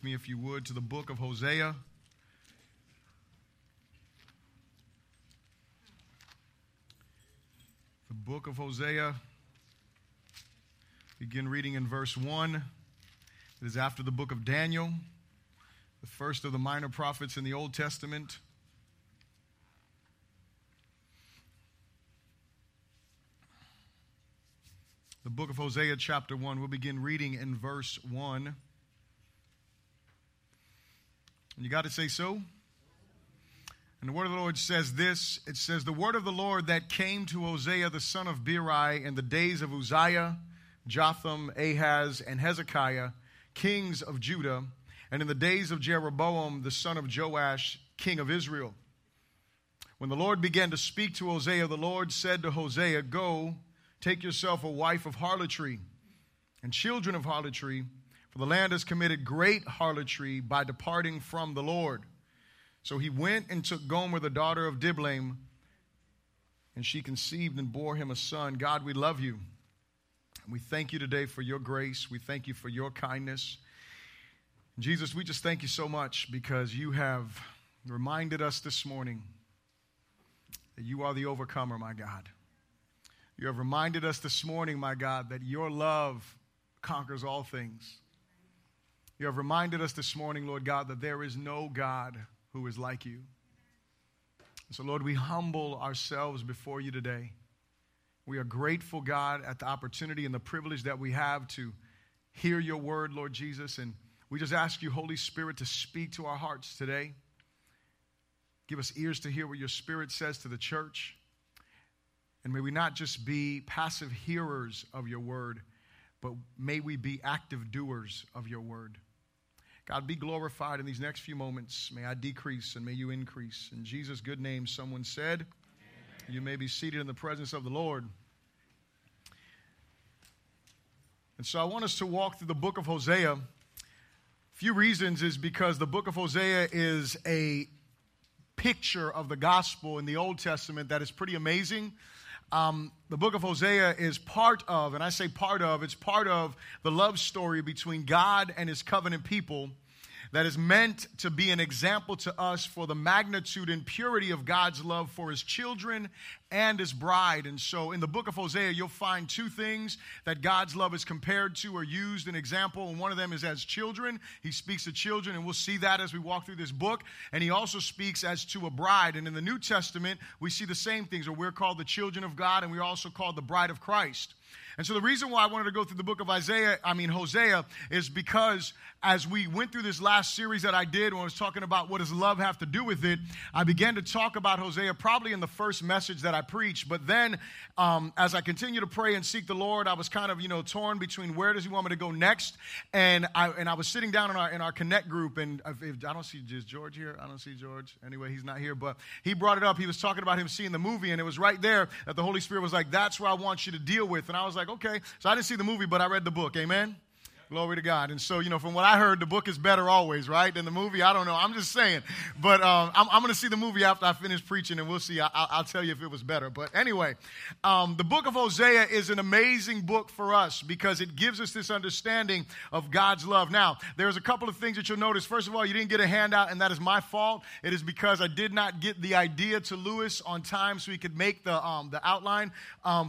Me, if you would, to the book of Hosea. The book of Hosea. Begin reading in verse 1. It is after the book of Daniel, the first of the minor prophets in the Old Testament. The book of Hosea, chapter 1. We'll begin reading in verse 1. And you got to say so. And the word of the Lord says this. It says, the word of the Lord that came to Hosea the son of Beeri in the days of Uzziah, Jotham, Ahaz, and Hezekiah, kings of Judah, and in the days of Jeroboam the son of Joash, king of Israel. When the Lord began to speak to Hosea, the Lord said to Hosea, go, take yourself a wife of harlotry and children of harlotry, for the land has committed great harlotry by departing from the Lord. So he went and took Gomer, the daughter of Diblaim, and she conceived and bore him a son. God, we love you. And we thank you today for your grace. We thank you for your kindness. And Jesus, we just thank you so much because you have reminded us this morning that you are the overcomer, my God. You have reminded us this morning, my God, that your love conquers all things. You have reminded us this morning, Lord God, that there is no God who is like you. So, Lord, we humble ourselves before you today. We are grateful, God, at the opportunity and the privilege that we have to hear your word, Lord Jesus. And we just ask you, Holy Spirit, to speak to our hearts today. Give us ears to hear what your Spirit says to the church. And may we not just be passive hearers of your word, but may we be active doers of your word. God, be glorified in these next few moments. May I decrease and may you increase. In Jesus' good name, someone said, amen. You may be seated in the presence of the Lord. And so I want us to walk through the book of Hosea. A few reasons is because the book of Hosea is a picture of the gospel in the Old Testament that is pretty amazing. The book of Hosea is part of, and I say part of, it's part of the love story between God and his covenant people that is meant to be an example to us for the magnitude and purity of God's love for his children and his bride. And so in the book of Hosea, you'll find two things that God's love is compared to or used an example, and one of them is as children. He speaks to children, and we'll see that as we walk through this book. And he also speaks as to a bride. And in the New Testament, we see the same things, or we're called the children of God, and we're also called the bride of Christ. And so the reason why I wanted to go through the book of Hosea, is because as we went through this last series that I did when I was talking about what does love have to do with it, I began to talk about Hosea probably in the first message that I preached. But then as I continued to pray and seek the Lord, I was kind of, torn between where does he want me to go next? And I was sitting down in our Connect group, and I don't see George here. I don't see George. Anyway, he's not here, but he brought it up. He was talking about him seeing the movie, and it was right there that the Holy Spirit was like, that's where I want you to deal with. And I was like, okay. So I didn't see the movie, but I read the book. Amen? Yep. Glory to God. And so, from what I heard, the book is better always, right, than the movie. I don't know. I'm just saying. But I'm going to see the movie after I finish preaching, and we'll see. I'll tell you if it was better. But anyway, the book of Hosea is an amazing book for us because it gives us this understanding of God's love. Now, there's a couple of things that you'll notice. First of all, you didn't get a handout, and that is my fault. It is because I did not get the idea to Lewis on time so he could make the outline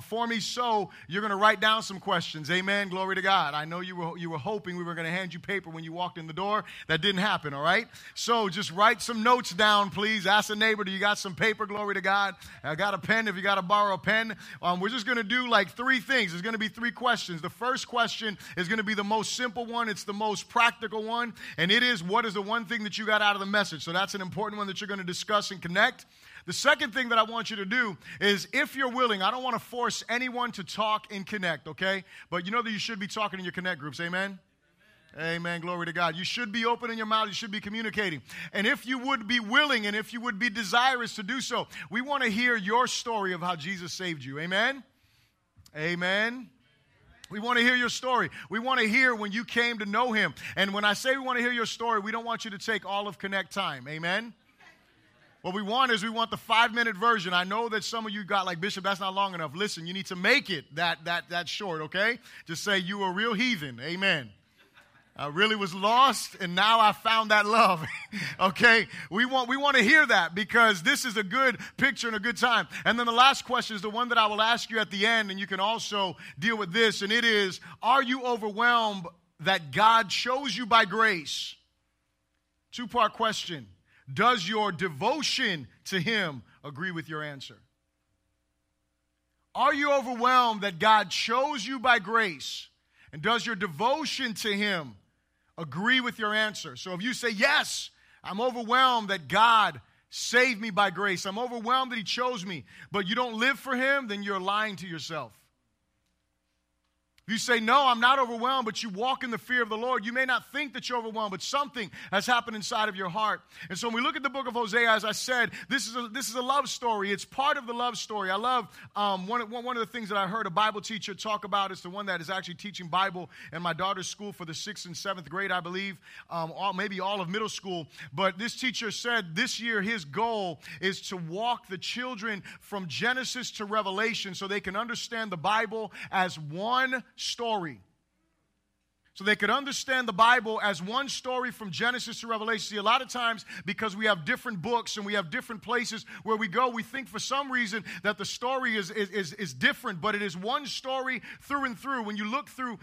for me. So you're going to write down some questions. Amen. Glory to God. I know you were hoping we were going to hand you paper when you walked in the door. That didn't happen, all right? So just write some notes down, please. Ask a neighbor, do you got some paper? Glory to God. I got a pen if you got to borrow a pen. We're just going to do like three things. There's going to be three questions. The first question is going to be the most simple one. It's the most practical one, and it is, what is the one thing that you got out of the message? So that's an important one that you're going to discuss and connect. The second thing that I want you to do is, if you're willing, I don't want to force anyone to talk in Connect, okay? But you know that you should be talking in your Connect groups, amen? Amen. Amen. Glory to God. You should be opening your mouth. You should be communicating. And if you would be willing and if you would be desirous to do so, we want to hear your story of how Jesus saved you, amen? Amen. We want to hear your story. We want to hear when you came to know him. And when I say we want to hear your story, we don't want you to take all of Connect time, amen? What we want is we want the 5-minute version. I know that some of you got like, Bishop, that's not long enough. Listen, you need to make it that short, okay? Just say you a real heathen. Amen. I really was lost, and now I found that love. Okay? We want to hear that, because this is a good picture and a good time. And then the last question is the one that I will ask you at the end, and you can also deal with this, and it is, are you overwhelmed that God chose you by grace? Two-part question. Does your devotion to Him agree with your answer? Are you overwhelmed that God chose you by grace? And does your devotion to Him agree with your answer? So if you say, yes, I'm overwhelmed that God saved me by grace, I'm overwhelmed that He chose me, but you don't live for Him, then you're lying to yourself. If you say, no, I'm not overwhelmed, but you walk in the fear of the Lord, you may not think that you're overwhelmed, but something has happened inside of your heart. And so when we look at the book of Hosea, as I said, this is a love story. It's part of the love story. I love one of the things that I heard a Bible teacher talk about. It's the one that is actually teaching Bible in my daughter's school for the 6th and 7th grade, I believe, maybe all of middle school. But this teacher said this year his goal is to walk the children from Genesis to Revelation so they can understand the Bible as one story. So they could understand the Bible as one story from Genesis to Revelation. See, a lot of times, because we have different books and we have different places where we go, we think for some reason that the story is different, but it is one story through and through. When you look through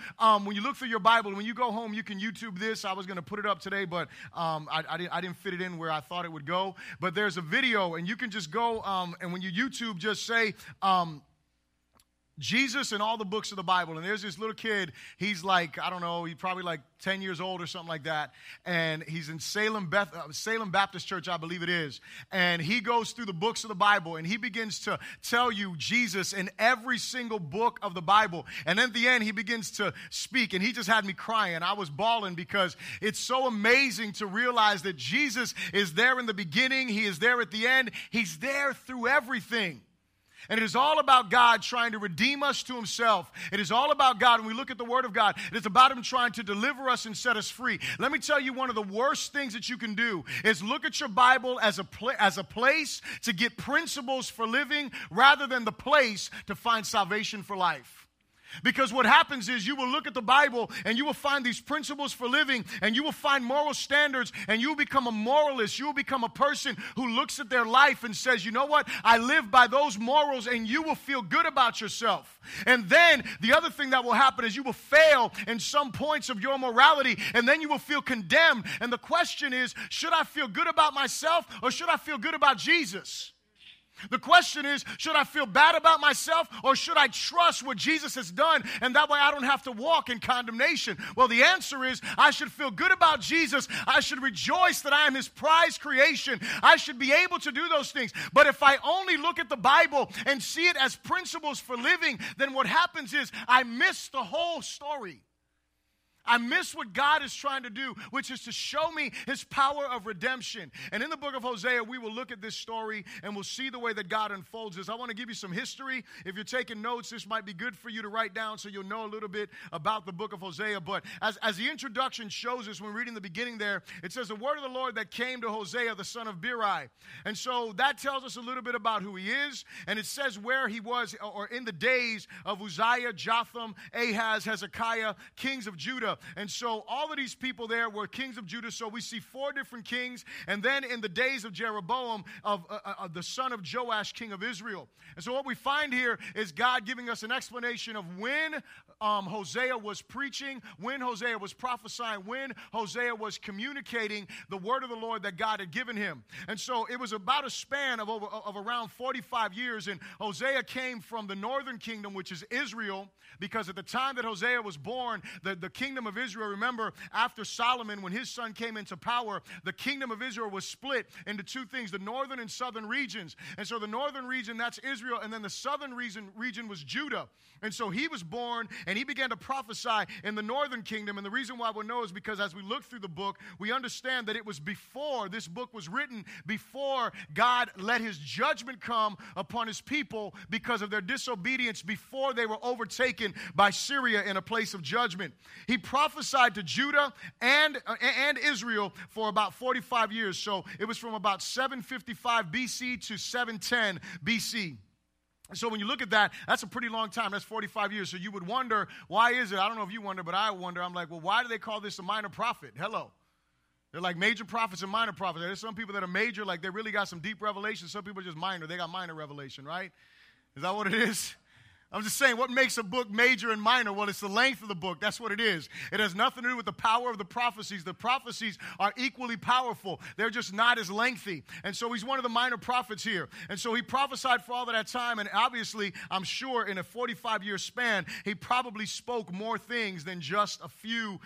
your Bible, when you go home, you can YouTube this. I was going to put it up today, but I didn't fit it in where I thought it would go. But there's a video, and you can just go, and when you YouTube, just say, Jesus and all the books of the Bible. And there's this little kid, he's like, I don't know, he's probably like 10 years old or something like that, and he's in Salem Baptist Church, I believe it is, and he goes through the books of the Bible, and he begins to tell you Jesus in every single book of the Bible, and at the end, he begins to speak, and he just had me crying. I was bawling, because it's so amazing to realize that Jesus is there in the beginning, He is there at the end, He's there through everything. And it is all about God trying to redeem us to Himself. It is all about God. When we look at the Word of God, it is about Him trying to deliver us and set us free. Let me tell you, one of the worst things that you can do is look at your Bible as a place to get principles for living rather than the place to find salvation for life. Because what happens is you will look at the Bible and you will find these principles for living, and you will find moral standards, and you will become a moralist. You will become a person who looks at their life and says, you know what, I live by those morals, and you will feel good about yourself. And then the other thing that will happen is you will fail in some points of your morality, and then you will feel condemned. And the question is, should I feel good about myself, or should I feel good about Jesus? The question is, should I feel bad about myself, or should I trust what Jesus has done, and that way I don't have to walk in condemnation? Well, the answer is, I should feel good about Jesus. I should rejoice that I am His prized creation. I should be able to do those things. But if I only look at the Bible and see it as principles for living, then what happens is I miss the whole story. I miss what God is trying to do, which is to show me His power of redemption. And in the book of Hosea, we will look at this story, and we'll see the way that God unfolds this. I want to give you some history. If you're taking notes, this might be good for you to write down so you'll know a little bit about the book of Hosea. But as the introduction shows us, when reading the beginning there, it says, the word of the Lord that came to Hosea, the son of Beeri. And so that tells us a little bit about who he is. And it says where he was, or in the days of Uzziah, Jotham, Ahaz, Hezekiah, kings of Judah. And so all of these people there were kings of Judah. So we see four different kings. And then in the days of Jeroboam, of the son of Joash, king of Israel. And so what we find here is God giving us an explanation of when Hosea was preaching, when Hosea was prophesying, when Hosea was communicating the word of the Lord that God had given him. And so it was about a span of around 45 years. And Hosea came from the northern kingdom, which is Israel, because at the time that Hosea was born, the kingdom of Israel, remember, after Solomon, when his son came into power, the kingdom of Israel was split into two things, the northern and southern regions. And so the northern region, that's Israel, and then the southern region was Judah. And so he was born, and he began to prophesy in the northern kingdom. And the reason why we'll know is because as we look through the book, we understand that it was before this book was written, before God let His judgment come upon His people because of their disobedience, before they were overtaken by Syria in a place of judgment. He prophesied to Judah and Israel for about 45 years. So it was from about 755 BC to 710 BC. So when you look at that, that's a pretty long time. That's 45 years. So you would wonder, why is it? I don't know if you wonder, but I wonder. I'm like, well, why do they call this a minor prophet? Hello. They're like major prophets and minor prophets. There's some people that are major, like they really got some deep revelation. Some people are just minor. They got minor revelation, right? Is that what it is? I'm just saying, what makes a book major and minor? Well, it's the length of the book. That's what it is. It has nothing to do with the power of the prophecies. The prophecies are equally powerful. They're just not as lengthy. And so he's one of the minor prophets here. And so he prophesied for all of that time. And obviously, I'm sure in a 45-year span, he probably spoke more things than just a few,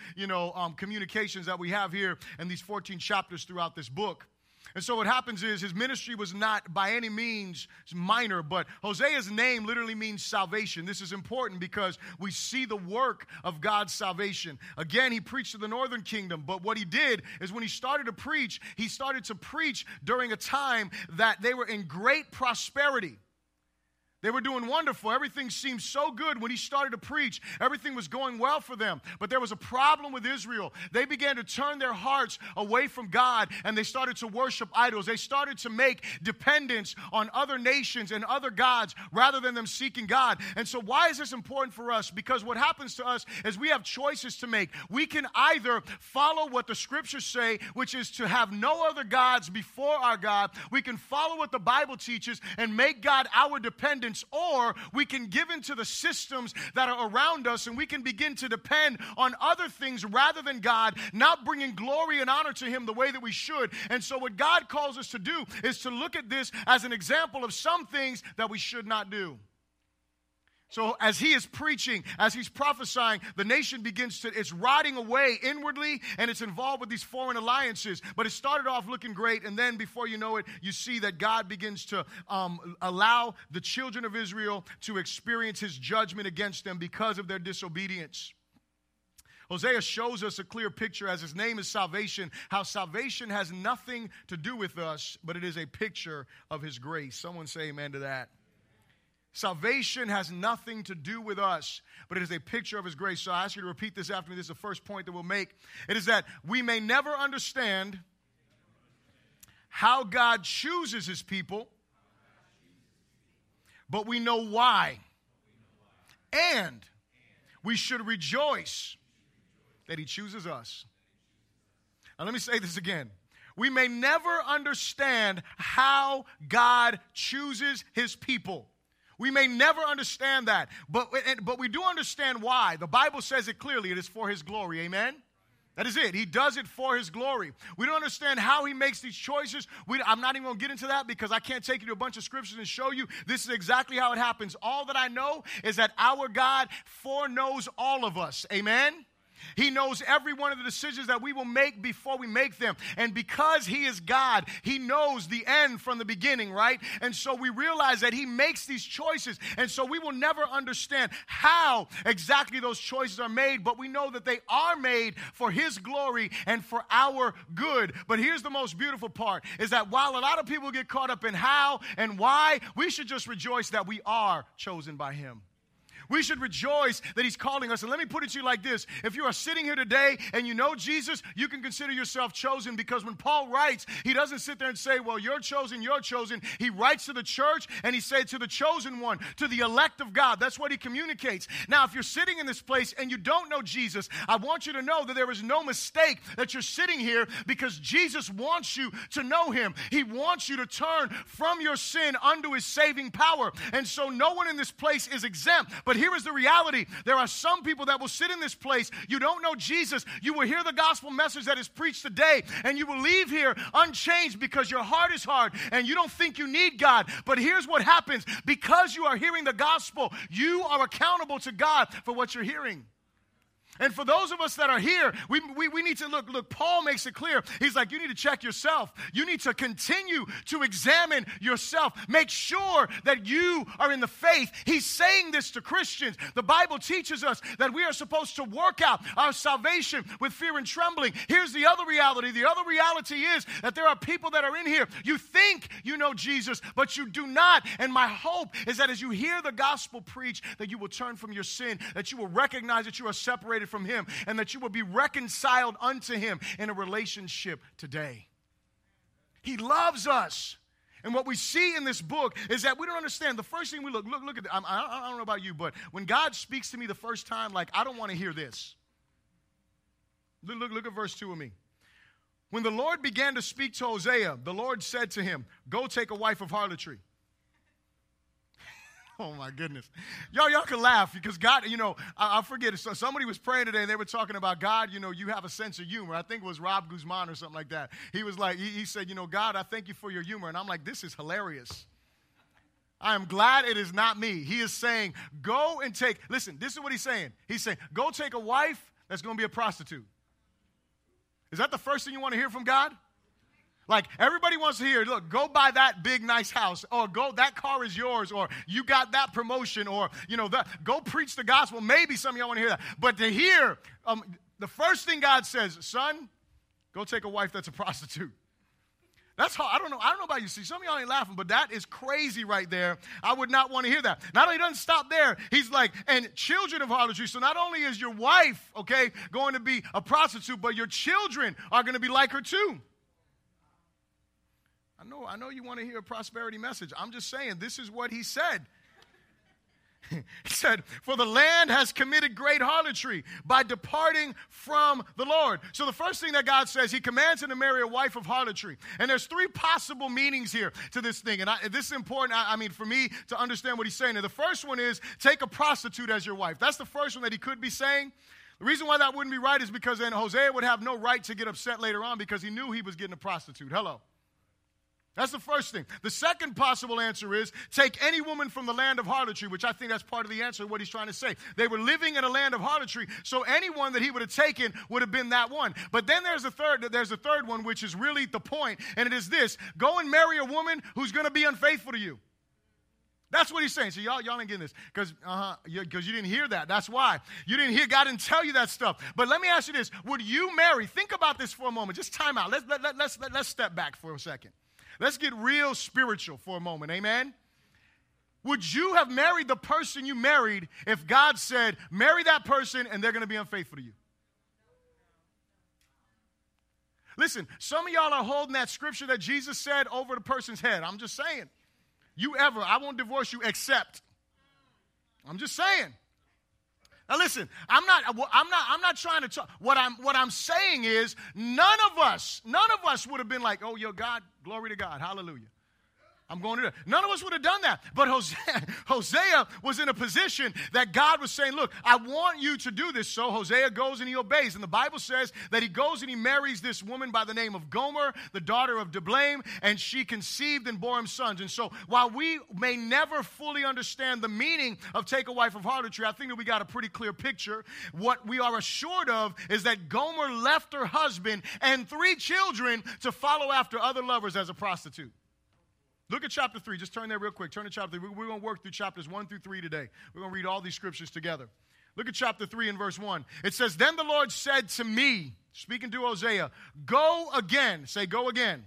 communications that we have here in these 14 chapters throughout this book. And so what happens is his ministry was not by any means minor, but Hosea's name literally means salvation. This is important because we see the work of God's salvation. Again, he preached to the northern kingdom, but what he did is when he started to preach during a time that they were in great prosperity. They were doing wonderful. Everything seemed so good when he started to preach. Everything was going well for them. But there was a problem with Israel. They began to turn their hearts away from God, and they started to worship idols. They started to make dependence on other nations and other gods rather than them seeking God. And so why is this important for us? Because what happens to us is we have choices to make. We can either follow what the scriptures say, which is to have no other gods before our God. We can follow what the Bible teaches and make God our dependent. Or we can give into the systems that are around us, and we can begin to depend on other things rather than God, not bringing glory and honor to him the way that we should. And so what God calls us to do is to look at this as an example of some things that we should not do. So as he is preaching, as he's prophesying, the nation it's rotting away inwardly, and it's involved with these foreign alliances. But it started off looking great, and then before you know it, you see that God begins to allow the children of Israel to experience his judgment against them because of their disobedience. Hosea shows us a clear picture, as his name is salvation, how salvation has nothing to do with us, but it is a picture of his grace. Someone say amen to that. Salvation has nothing to do with us, but it is a picture of his grace. So I ask you to repeat this after me. This is the first point that we'll make. It is that we may never understand how God chooses his people, but we know why. And we should rejoice that he chooses us. Now let me say this again. We may never understand how God chooses his people. We may never understand that, but we do understand why. The Bible says it clearly. It is for his glory. Amen? That is it. He does it for his glory. We don't understand how he makes these choices. I'm not even going to get into that because I can't take you to a bunch of scriptures and show you this is exactly how it happens. All that I know is that our God foreknows all of us. Amen? He knows every one of the decisions that we will make before we make them. And because he is God, he knows the end from the beginning, right? And so we realize that he makes these choices. And so we will never understand how exactly those choices are made, but we know that they are made for his glory and for our good. But here's the most beautiful part, is that while a lot of people get caught up in how and why, we should just rejoice that we are chosen by him. We should rejoice that he's calling us. And let me put it to you like this. If you are sitting here today and you know Jesus, you can consider yourself chosen, because when Paul writes, he doesn't sit there and say, well, you're chosen, you're chosen. He writes to the church and he says to the chosen one, to the elect of God. That's what he communicates. Now, if you're sitting in this place and you don't know Jesus, I want you to know that there is no mistake that you're sitting here, because Jesus wants you to know him. He wants you to turn from your sin unto his saving power. And so no one in this place is exempt. But here is the reality. There are some people that will sit in this place. You don't know Jesus. You will hear the gospel message that is preached today, and you will leave here unchanged because your heart is hard and you don't think you need God. But here's what happens. Because you are hearing the gospel, you are accountable to God for what you're hearing. And for those of us that are here, we need to look, Paul makes it clear. He's like, you need to check yourself. You need to continue to examine yourself. Make sure that you are in the faith. He's saying this to Christians. The Bible teaches us that we are supposed to work out our salvation with fear and trembling. Here's the other reality. The other reality is that there are people that are in here. You think you know Jesus, but you do not. And my hope is that as you hear the gospel preached, that you will turn from your sin, that you will recognize that you are separated from him, and that you will be reconciled unto him in a relationship today. He loves us. And what we see in this book is that we don't understand. The first thing we look at it. I don't know about you, but when God speaks to me the first time, like, I don't want to hear this. Look at verse 2 of me. When the Lord began to speak to Hosea, the Lord said to him, go take a wife of harlotry. Oh, my goodness. Y'all can laugh because God, you know, I forget. So somebody was praying today, and they were talking about, God, you know, you have a sense of humor. I think it was Rob Guzman or something like that. He was like, he said, you know, God, I thank you for your humor. And I'm like, this is hilarious. I am glad it is not me. He is saying, go and take, listen, this is what he's saying. He's saying, go take a wife that's going to be a prostitute. Is that the first thing you want to hear from God? Like, everybody wants to hear, look, go buy that big, nice house, or go, that car is yours, or you got that promotion, or, you know, that, go preach the gospel. Maybe some of y'all want to hear that. But to hear, the first thing God says, son, go take a wife that's a prostitute. That's hard. I don't know about you. See, some of y'all ain't laughing, but that is crazy right there. I would not want to hear that. Not only doesn't stop there, he's like, and children of harlotry. So not only is your wife, okay, going to be a prostitute, but your children are going to be like her too. I know you want to hear a prosperity message. I'm just saying, this is what he said. He said, for the land has committed great harlotry by departing from the Lord. So the first thing that God says, he commands him to marry a wife of harlotry. And there's three possible meanings here to this thing. And this is important, I mean, for me to understand what he's saying. And the first one is, take a prostitute as your wife. That's the first one that he could be saying. The reason why that wouldn't be right is because then Hosea would have no right to get upset later on because he knew he was getting a prostitute. Hello. That's the first thing. The second possible answer is, take any woman from the land of harlotry, which I think that's part of the answer to what he's trying to say. They were living in a land of harlotry, so anyone that he would have taken would have been that one. But then there's a third one, which is really the point, and it is this. Go and marry a woman who's going to be unfaithful to you. That's what he's saying. So y'all ain't getting this because you didn't hear that. That's why. You didn't hear. God didn't tell you that stuff. But let me ask you this. Would you marry? Think about this for a moment. Just time out. Let's step back for a second. Let's get real spiritual for a moment, amen? Would you have married the person you married if God said, marry that person and they're going to be unfaithful to you? Listen, some of y'all are holding that scripture that Jesus said over the person's head. I'm just saying. I won't divorce you except. I'm just saying. Now listen, I'm not trying to talk. What I'm saying is none of us would have been like, oh, yo, God, glory to God, hallelujah. I'm going to do that. None of us would have done that. But Hosea was in a position that God was saying, look, I want you to do this. So Hosea goes and he obeys. And the Bible says that he goes and he marries this woman by the name of Gomer, the daughter of Diblaim, and she conceived and bore him sons. And so while we may never fully understand the meaning of take a wife of harlotry, I think that we got a pretty clear picture. What we are assured of is that Gomer left her husband and 3 children to follow after other lovers as a prostitute. Look at chapter 3. Just turn there real quick. Turn to chapter 3. We're going to work through chapters 1 through 3 today. We're going to read all these scriptures together. Look at chapter 3 and verse 1. It says, then the Lord said to me, speaking to Hosea, go again. Say, go again.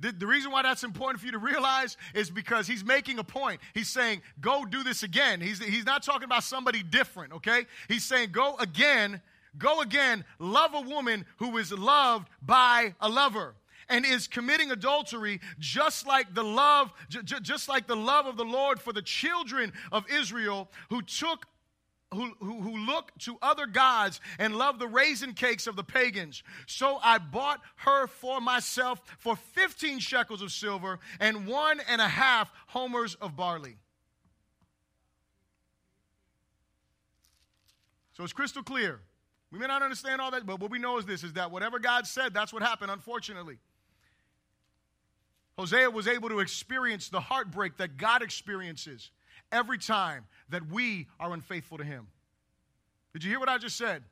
The reason why that's important for you to realize is because he's making a point. He's saying, go do this again. He's not talking about somebody different, okay? He's saying, go again. Go again. Love a woman who is loved by a lover. And is committing adultery just like the love of the Lord for the children of Israel who look to other gods and love the raisin cakes of the pagans. So I bought her for myself for 15 shekels of silver and 1.5 homers of barley. So it's crystal clear. We may not understand all that, but what we know is this, is that whatever God said, that's what happened, unfortunately. Hosea was able to experience the heartbreak that God experiences every time that we are unfaithful to him. Did you hear what I just said?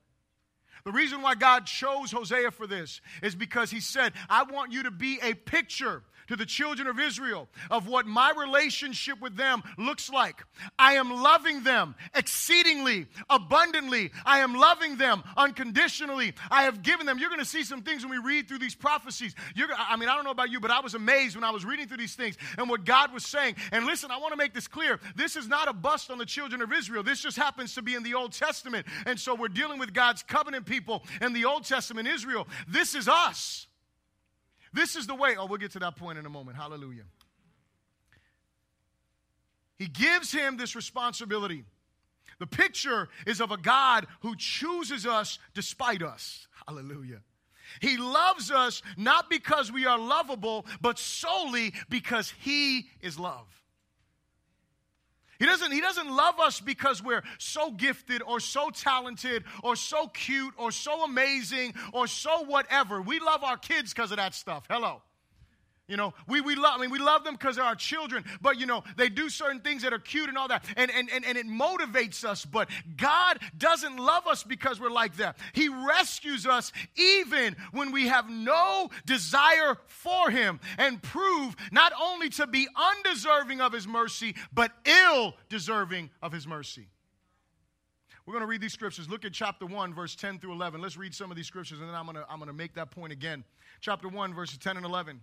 The reason why God chose Hosea for this is because he said, I want you to be a picture to the children of Israel of what my relationship with them looks like. I am loving them exceedingly, abundantly. I am loving them unconditionally. I have given them. You're going to see some things when we read through these prophecies. I don't know about you, but I was amazed when I was reading through these things and what God was saying. And listen, I want to make this clear. This is not a bust on the children of Israel. This just happens to be in the Old Testament. And so we're dealing with God's covenant people in the Old Testament Israel. This is us. This is the way. Oh, we'll get to that point in a moment. Hallelujah. He gives him this responsibility. The picture is of a God who chooses us despite us. Hallelujah. He loves us not because we are lovable, but solely because he is love. He doesn't love us because we're so gifted or so talented or so cute or so amazing or so whatever. We love our kids because of that stuff. Hello. You know, we love them because they're our children, but you know, they do certain things that are cute and all that, and it motivates us, but God doesn't love us because we're like that. He rescues us even when we have no desire for him and prove not only to be undeserving of his mercy, but ill-deserving of his mercy. We're going to read these scriptures. Look at chapter 1, verse 10 through 11. Let's read some of these scriptures, and then I'm going to make that point again. Chapter 1, verses 10 and 11.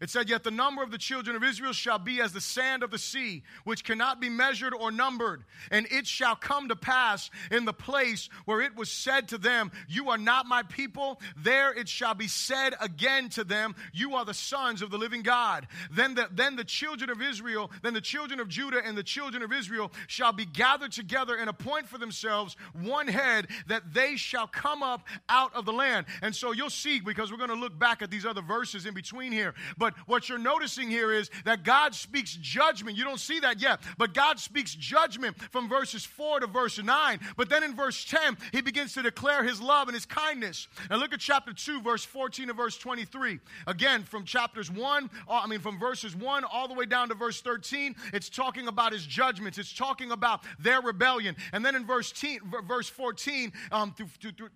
It said, "Yet the number of the children of Israel shall be as the sand of the sea, which cannot be measured or numbered. And it shall come to pass in the place where it was said to them, 'You are not my people.' There it shall be said again to them, 'You are the sons of the living God.' Then the children of Judah and the children of Israel shall be gathered together and appoint for themselves one head, that they shall come up out of the land." And so you'll see, because we're going to look back at these other verses in between here, but what you're noticing here is that God speaks judgment. You don't see that yet, but God speaks judgment from verses 4 to verse 9. But then in verse 10, he begins to declare his love and his kindness. Now look at chapter 2, verse 14 to verse 23. Again, from verses 1 all the way down to verse 13, it's talking about his judgments. It's talking about their rebellion. And then in verse 14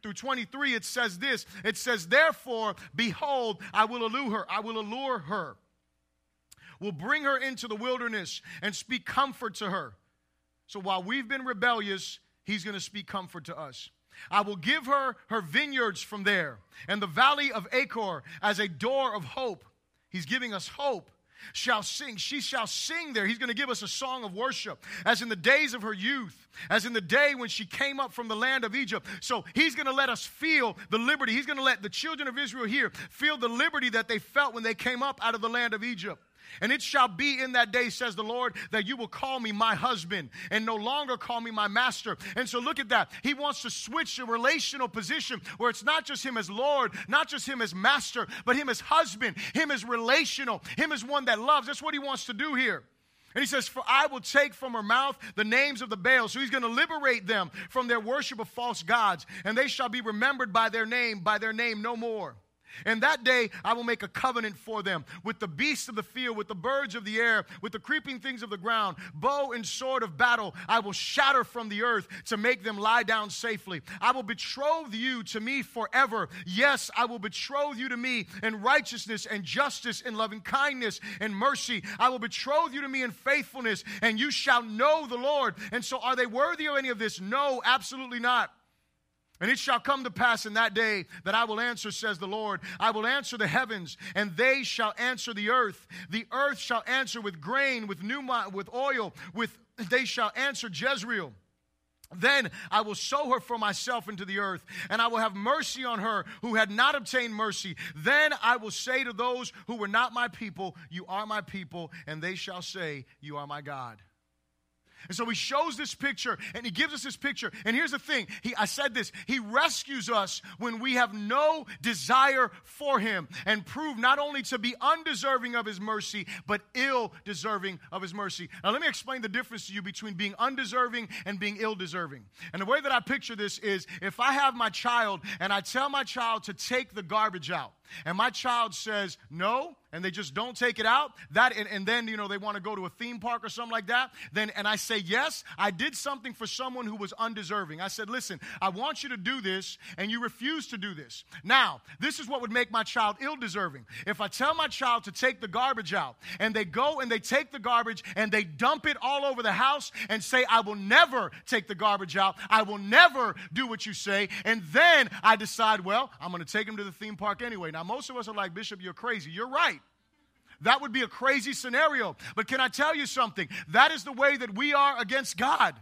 through 23, it says this. It says, "Therefore, behold, I will allure her, will bring her into the wilderness and speak comfort to her." So while we've been rebellious, he's going to speak comfort to us. "I will give her her vineyards from there, and the valley of Achor as a door of hope." He's giving us hope. She shall sing there. He's going to give us a song of worship, as in the days of her youth, as in the day when she came up from the land of Egypt. So he's going to let us feel the liberty. He's going to let the children of Israel here feel the liberty that they felt when they came up out of the land of Egypt. "And it shall be in that day, says the Lord, that you will call me my husband and no longer call me my master." And so look at that. He wants to switch a relational position where it's not just him as Lord, not just him as master, but him as husband, him as relational, him as one that loves. That's what he wants to do here. And he says, "For I will take from her mouth the names of the Baals." So he's going to liberate them from their worship of false gods. "And they shall be remembered by their name no more. And that day I will make a covenant for them, with the beasts of the field, with the birds of the air, with the creeping things of the ground. Bow and sword of battle I will shatter from the earth, to make them lie down safely. I will betroth you to me forever. Yes, I will betroth you to me in righteousness and justice and loving kindness and mercy. I will betroth you to me in faithfulness, and you shall know the Lord." And so are they worthy of any of this? No, absolutely not. "And it shall come to pass in that day that I will answer, says the Lord. I will answer the heavens, and they shall answer the earth. The earth shall answer with grain, with new wine, with oil, they shall answer Jezreel. Then I will sow her for myself into the earth, and I will have mercy on her who had not obtained mercy. Then I will say to those who were not my people, 'You are my people,' and they shall say, 'You are my God.'" And so he shows this picture, and he gives us this picture. And here's the thing. He rescues us when we have no desire for him and prove not only to be undeserving of his mercy, but ill-deserving of his mercy. Now, let me explain the difference to you between being undeserving and being ill-deserving. And the way that I picture this is, if I have my child, and I tell my child to take the garbage out, and my child says no, and they just don't take it out, then they want to go to a theme park or something like that, and I say, yes, I did something for someone who was undeserving. I said, listen, I want you to do this, and you refuse to do this. Now, this is what would make my child ill-deserving. If I tell my child to take the garbage out, and they go and they take the garbage, and they dump it all over the house, and say, I will never take the garbage out, I will never do what you say, and then I decide, well, I'm going to take them to the theme park anyway. Now, most of us are like, Bishop, you're crazy. You're right. That would be a crazy scenario. But can I tell you something? That is the way that we are against God.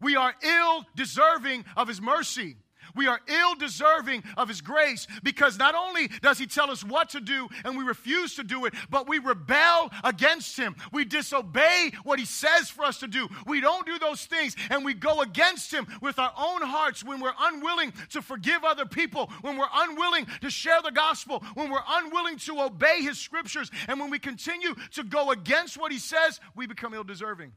We are ill-deserving of his mercy. We are ill-deserving of His grace because not only does He tell us what to do and we refuse to do it, but we rebel against Him. We disobey what He says for us to do. We don't do those things, and we go against Him with our own hearts when we're unwilling to forgive other people, when we're unwilling to share the gospel, when we're unwilling to obey His scriptures, and when we continue to go against what He says, we become ill-deserving.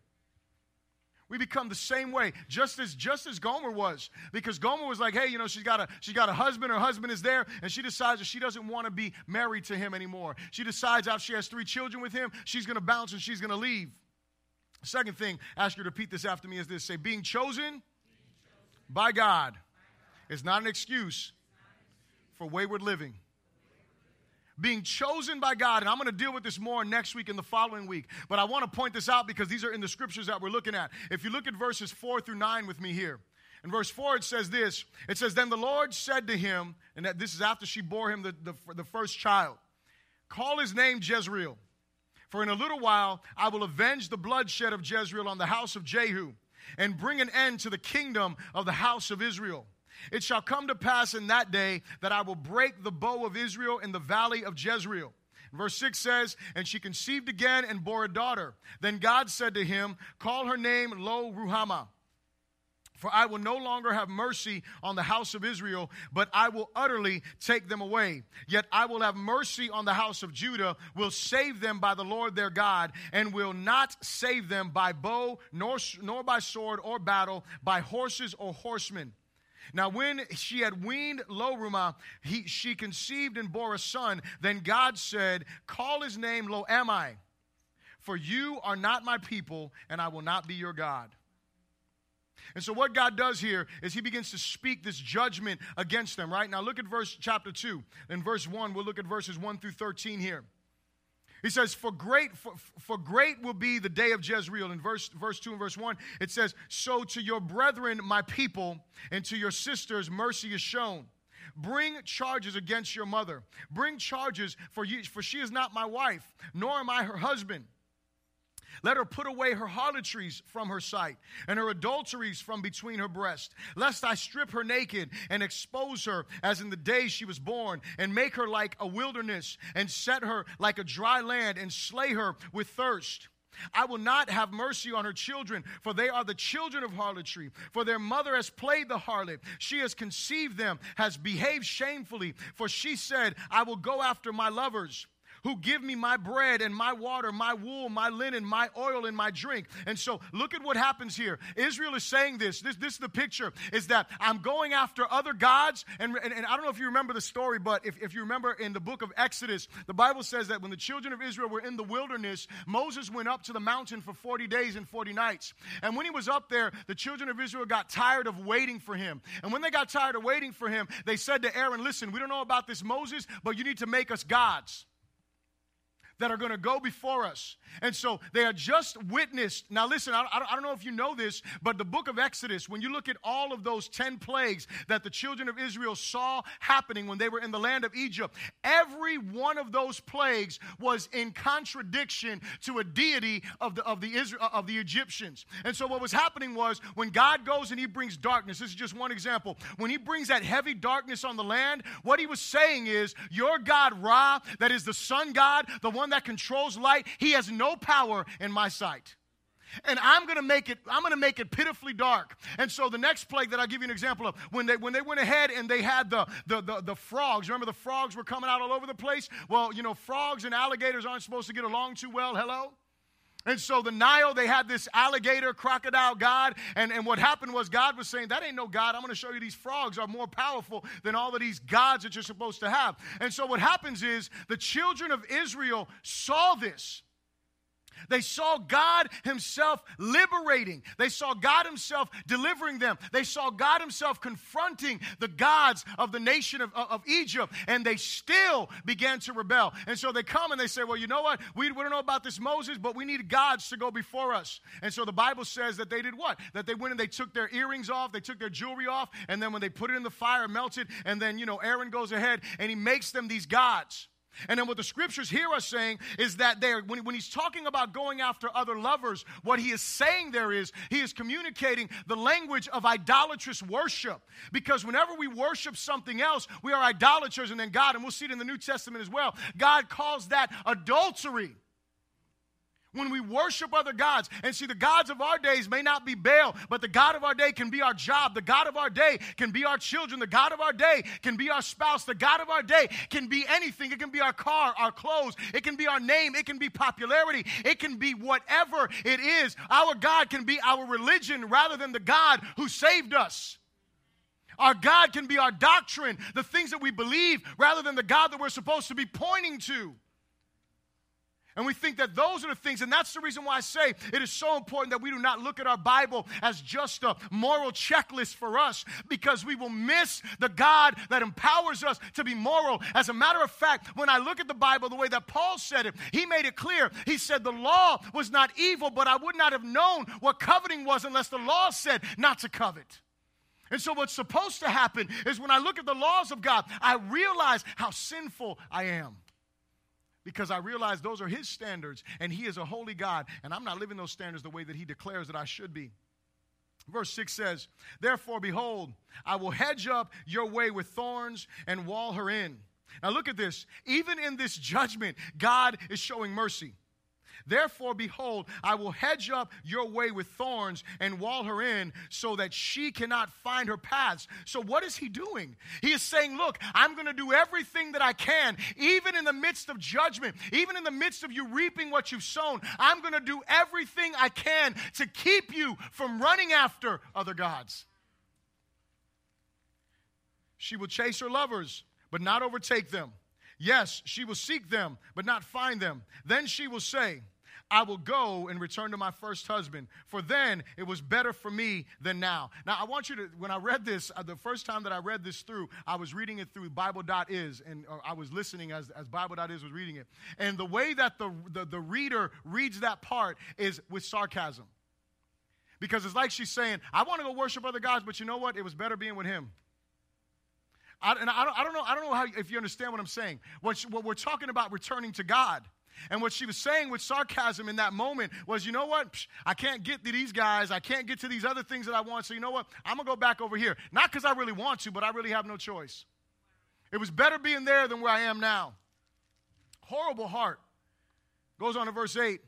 We become the same way, just as Gomer was. Because Gomer was like, hey, you know, she's got a husband, her husband is there, and she decides that she doesn't want to be married to him anymore. She decides after she has 3 children with him, she's going to bounce and she's going to leave. Second thing, ask you to repeat this after me is this. Say, being chosen by God is not an excuse for wayward living. Being chosen by God, and I'm going to deal with this more next week and the following week, but I want to point this out because these are in the scriptures that we're looking at. If you look at verses 4-9 with me here, in verse 4 it says this, it says, then the Lord said to him, and that this is after she bore him the first child, call his name Jezreel, for in a little while I will avenge the bloodshed of Jezreel on the house of Jehu and bring an end to the kingdom of the house of Israel. It shall come to pass in that day that I will break the bow of Israel in the valley of Jezreel. Verse 6 says, and she conceived again and bore a daughter. Then God said to him, call her name Lo-Ruhamah, for I will no longer have mercy on the house of Israel, but I will utterly take them away. Yet I will have mercy on the house of Judah, will save them by the Lord their God, and will not save them by bow, nor by sword or battle, by horses or horsemen. Now when she had weaned Lo-Ruhamah, she conceived and bore a son. Then God said, call his name Lo-Ammi, for you are not my people, and I will not be your God. And so what God does here is he begins to speak this judgment against them, right? Now look at chapter 2. In verse 1, we'll look at verses 1-13 here. He says, for great will be the day of Jezreel. In verse 2 and verse 1, it says, so to your brethren, my people, and to your sisters, mercy is shown. Bring charges against your mother. Bring charges, for she is not my wife, nor am I her husband. Let her put away her harlotries from her sight and her adulteries from between her breasts, lest I strip her naked and expose her as in the day she was born, and make her like a wilderness, and set her like a dry land, and slay her with thirst. I will not have mercy on her children, for they are the children of harlotry. For their mother has played the harlot. She has conceived them, has behaved shamefully. For she said, I will go after my lovers, who give me my bread and my water, my wool, my linen, my oil, and my drink. And so look at what happens here. Israel is saying this is the picture, is that I'm going after other gods. And I don't know if you remember the story, but if you remember in the book of Exodus, the Bible says that when the children of Israel were in the wilderness, Moses went up to the mountain for 40 days and 40 nights. And when he was up there, the children of Israel got tired of waiting for him. And when they got tired of waiting for him, they said to Aaron, listen, we don't know about this Moses, but you need to make us gods that are going to go before us. And so they are just witnessed. Now listen, I don't know if you know this, but the book of Exodus, when you look at all of those 10 plagues that the children of Israel saw happening when they were in the land of Egypt, every one of those plagues was in contradiction to a deity of the Egyptians. And so what was happening was, when God goes and he brings darkness, this is just one example, when he brings that heavy darkness on the land, what he was saying is, your God Ra, that is the sun god, the one that controls light, he has no power in my sight. And I'm going to make it pitifully dark. And so the next plague that I'll give you an example of, when they went ahead and they had the frogs, remember the frogs were coming out all over the place? Well, you know, frogs and alligators aren't supposed to get along too well, hello? And so the Nile, they had this alligator, crocodile god, and what happened was God was saying, that ain't no god, I'm going to show you these frogs are more powerful than all of these gods that you're supposed to have. And so what happens is, the children of Israel saw this. They saw God himself liberating. They saw God himself delivering them. They saw God himself confronting the gods of the nation of Egypt, and they still began to rebel. And so they come and they say, well, you know what? We don't know about this Moses, but we need gods to go before us. And so the Bible says that they did what? That they went and they took their earrings off, they took their jewelry off, and then when they put it in the fire, it melted, and then, you know, Aaron goes ahead and he makes them these gods. And then what the scriptures here are saying is that when he's talking about going after other lovers, what he is saying there is he is communicating the language of idolatrous worship. Because whenever we worship something else, we are idolaters, and then God, and we'll see it in the New Testament as well, God calls that adultery. When we worship other gods, and see, the gods of our days may not be Baal, but the God of our day can be our job. The God of our day can be our children. The God of our day can be our spouse. The God of our day can be anything. It can be our car, our clothes. It can be our name. It can be popularity. It can be whatever it is. Our God can be our religion rather than the God who saved us. Our God can be our doctrine, the things that we believe, rather than the God that we're supposed to be pointing to. And we think that those are the things, and that's the reason why I say it is so important that we do not look at our Bible as just a moral checklist for us, because we will miss the God that empowers us to be moral. As a matter of fact, when I look at the Bible, the way that Paul said it, he made it clear. He said, the law was not evil, but I would not have known what coveting was unless the law said not to covet. And so what's supposed to happen is when I look at the laws of God, I realize how sinful I am. Because I realize those are his standards, and he is a holy God, and I'm not living those standards the way that he declares that I should be. Verse 6 says, therefore, behold, I will hedge up your way with thorns and wall her in. Now look at this. Even in this judgment, God is showing mercy. Therefore, behold, I will hedge up your way with thorns and wall her in so that she cannot find her paths. So what is he doing? He is saying, look, I'm going to do everything that I can, even in the midst of judgment, even in the midst of you reaping what you've sown, I'm going to do everything I can to keep you from running after other gods. She will chase her lovers, but not overtake them. Yes, she will seek them, but not find them. Then she will say, I will go and return to my first husband, for then it was better for me than now. Now, I want you to, when I read this, the first time that I read this through, I was reading it through Bible.is, and I was listening as Bible.is was reading it. And the way that the reader reads that part is with sarcasm. Because it's like she's saying, I want to go worship other gods, but you know what? It was better being with him. I don't know how, if you understand what I'm saying. What we're talking about returning to God. And what she was saying with sarcasm in that moment was, you know what? I can't get to these guys. I can't get to these other things that I want. So you know what? I'm going to go back over here. Not because I really want to, but I really have no choice. It was better being there than where I am now. Horrible heart. Goes on to verse 8.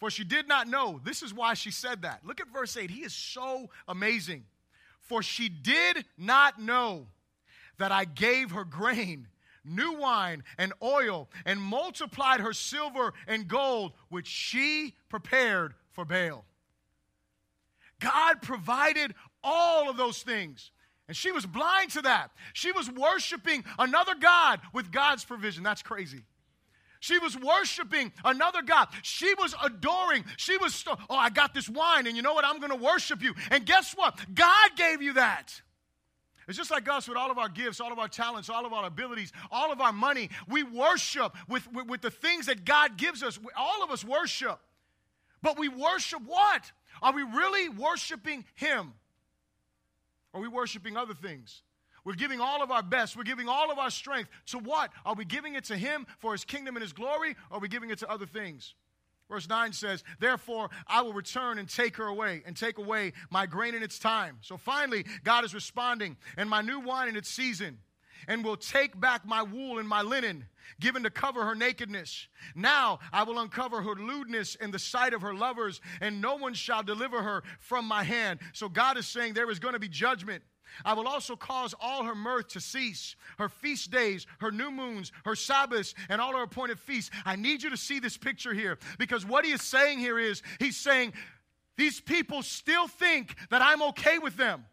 For she did not know. This is why she said that. Look at verse 8. He is so amazing. For she did not know that I gave her grain, new wine, and oil, and multiplied her silver and gold, which she prepared for Baal. God provided all of those things, and she was blind to that. She was worshiping another God with God's provision. That's crazy. She was worshiping another God. She was adoring. She was, oh, I got this wine, and you know what? I'm going to worship you. And guess what? God gave you that. It's just like us with all of our gifts, all of our talents, all of our abilities, all of our money. We worship with the things that God gives us. All of us worship. But we worship what? Are we really worshiping him? Or are we worshiping other things? We're giving all of our best. We're giving all of our strength. To what? Are we giving it to him for his kingdom and his glory? Or are we giving it to other things? Verse 9 says, therefore, I will return and take her away, and take away my grain in its time. So finally, God is responding, and my new wine in its season, and will take back my wool and my linen, given to cover her nakedness. Now I will uncover her lewdness in the sight of her lovers, and no one shall deliver her from my hand. So God is saying there is going to be judgment. I will also cause all her mirth to cease, her feast days, her new moons, her Sabbaths, and all her appointed feasts. I need you to see this picture here, because what he is saying here is, he's saying, these people still think that I'm okay with them.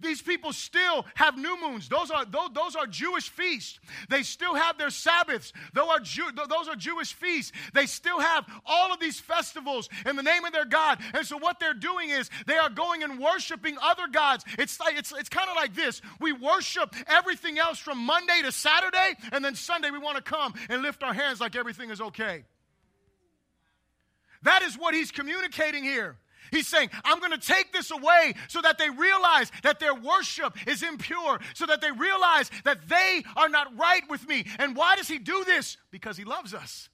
These people still have new moons. Those are Jewish feasts. They still have their Sabbaths. Those are Jewish feasts. They still have all of these festivals in the name of their God. And so what they're doing is they are going and worshiping other gods. It's kind of like this. We worship everything else from Monday to Saturday, and then Sunday we want to come and lift our hands like everything is okay. That is what he's communicating here. He's saying, I'm going to take this away so that they realize that their worship is impure, so that they realize that they are not right with me. And why does he do this? Because he loves us.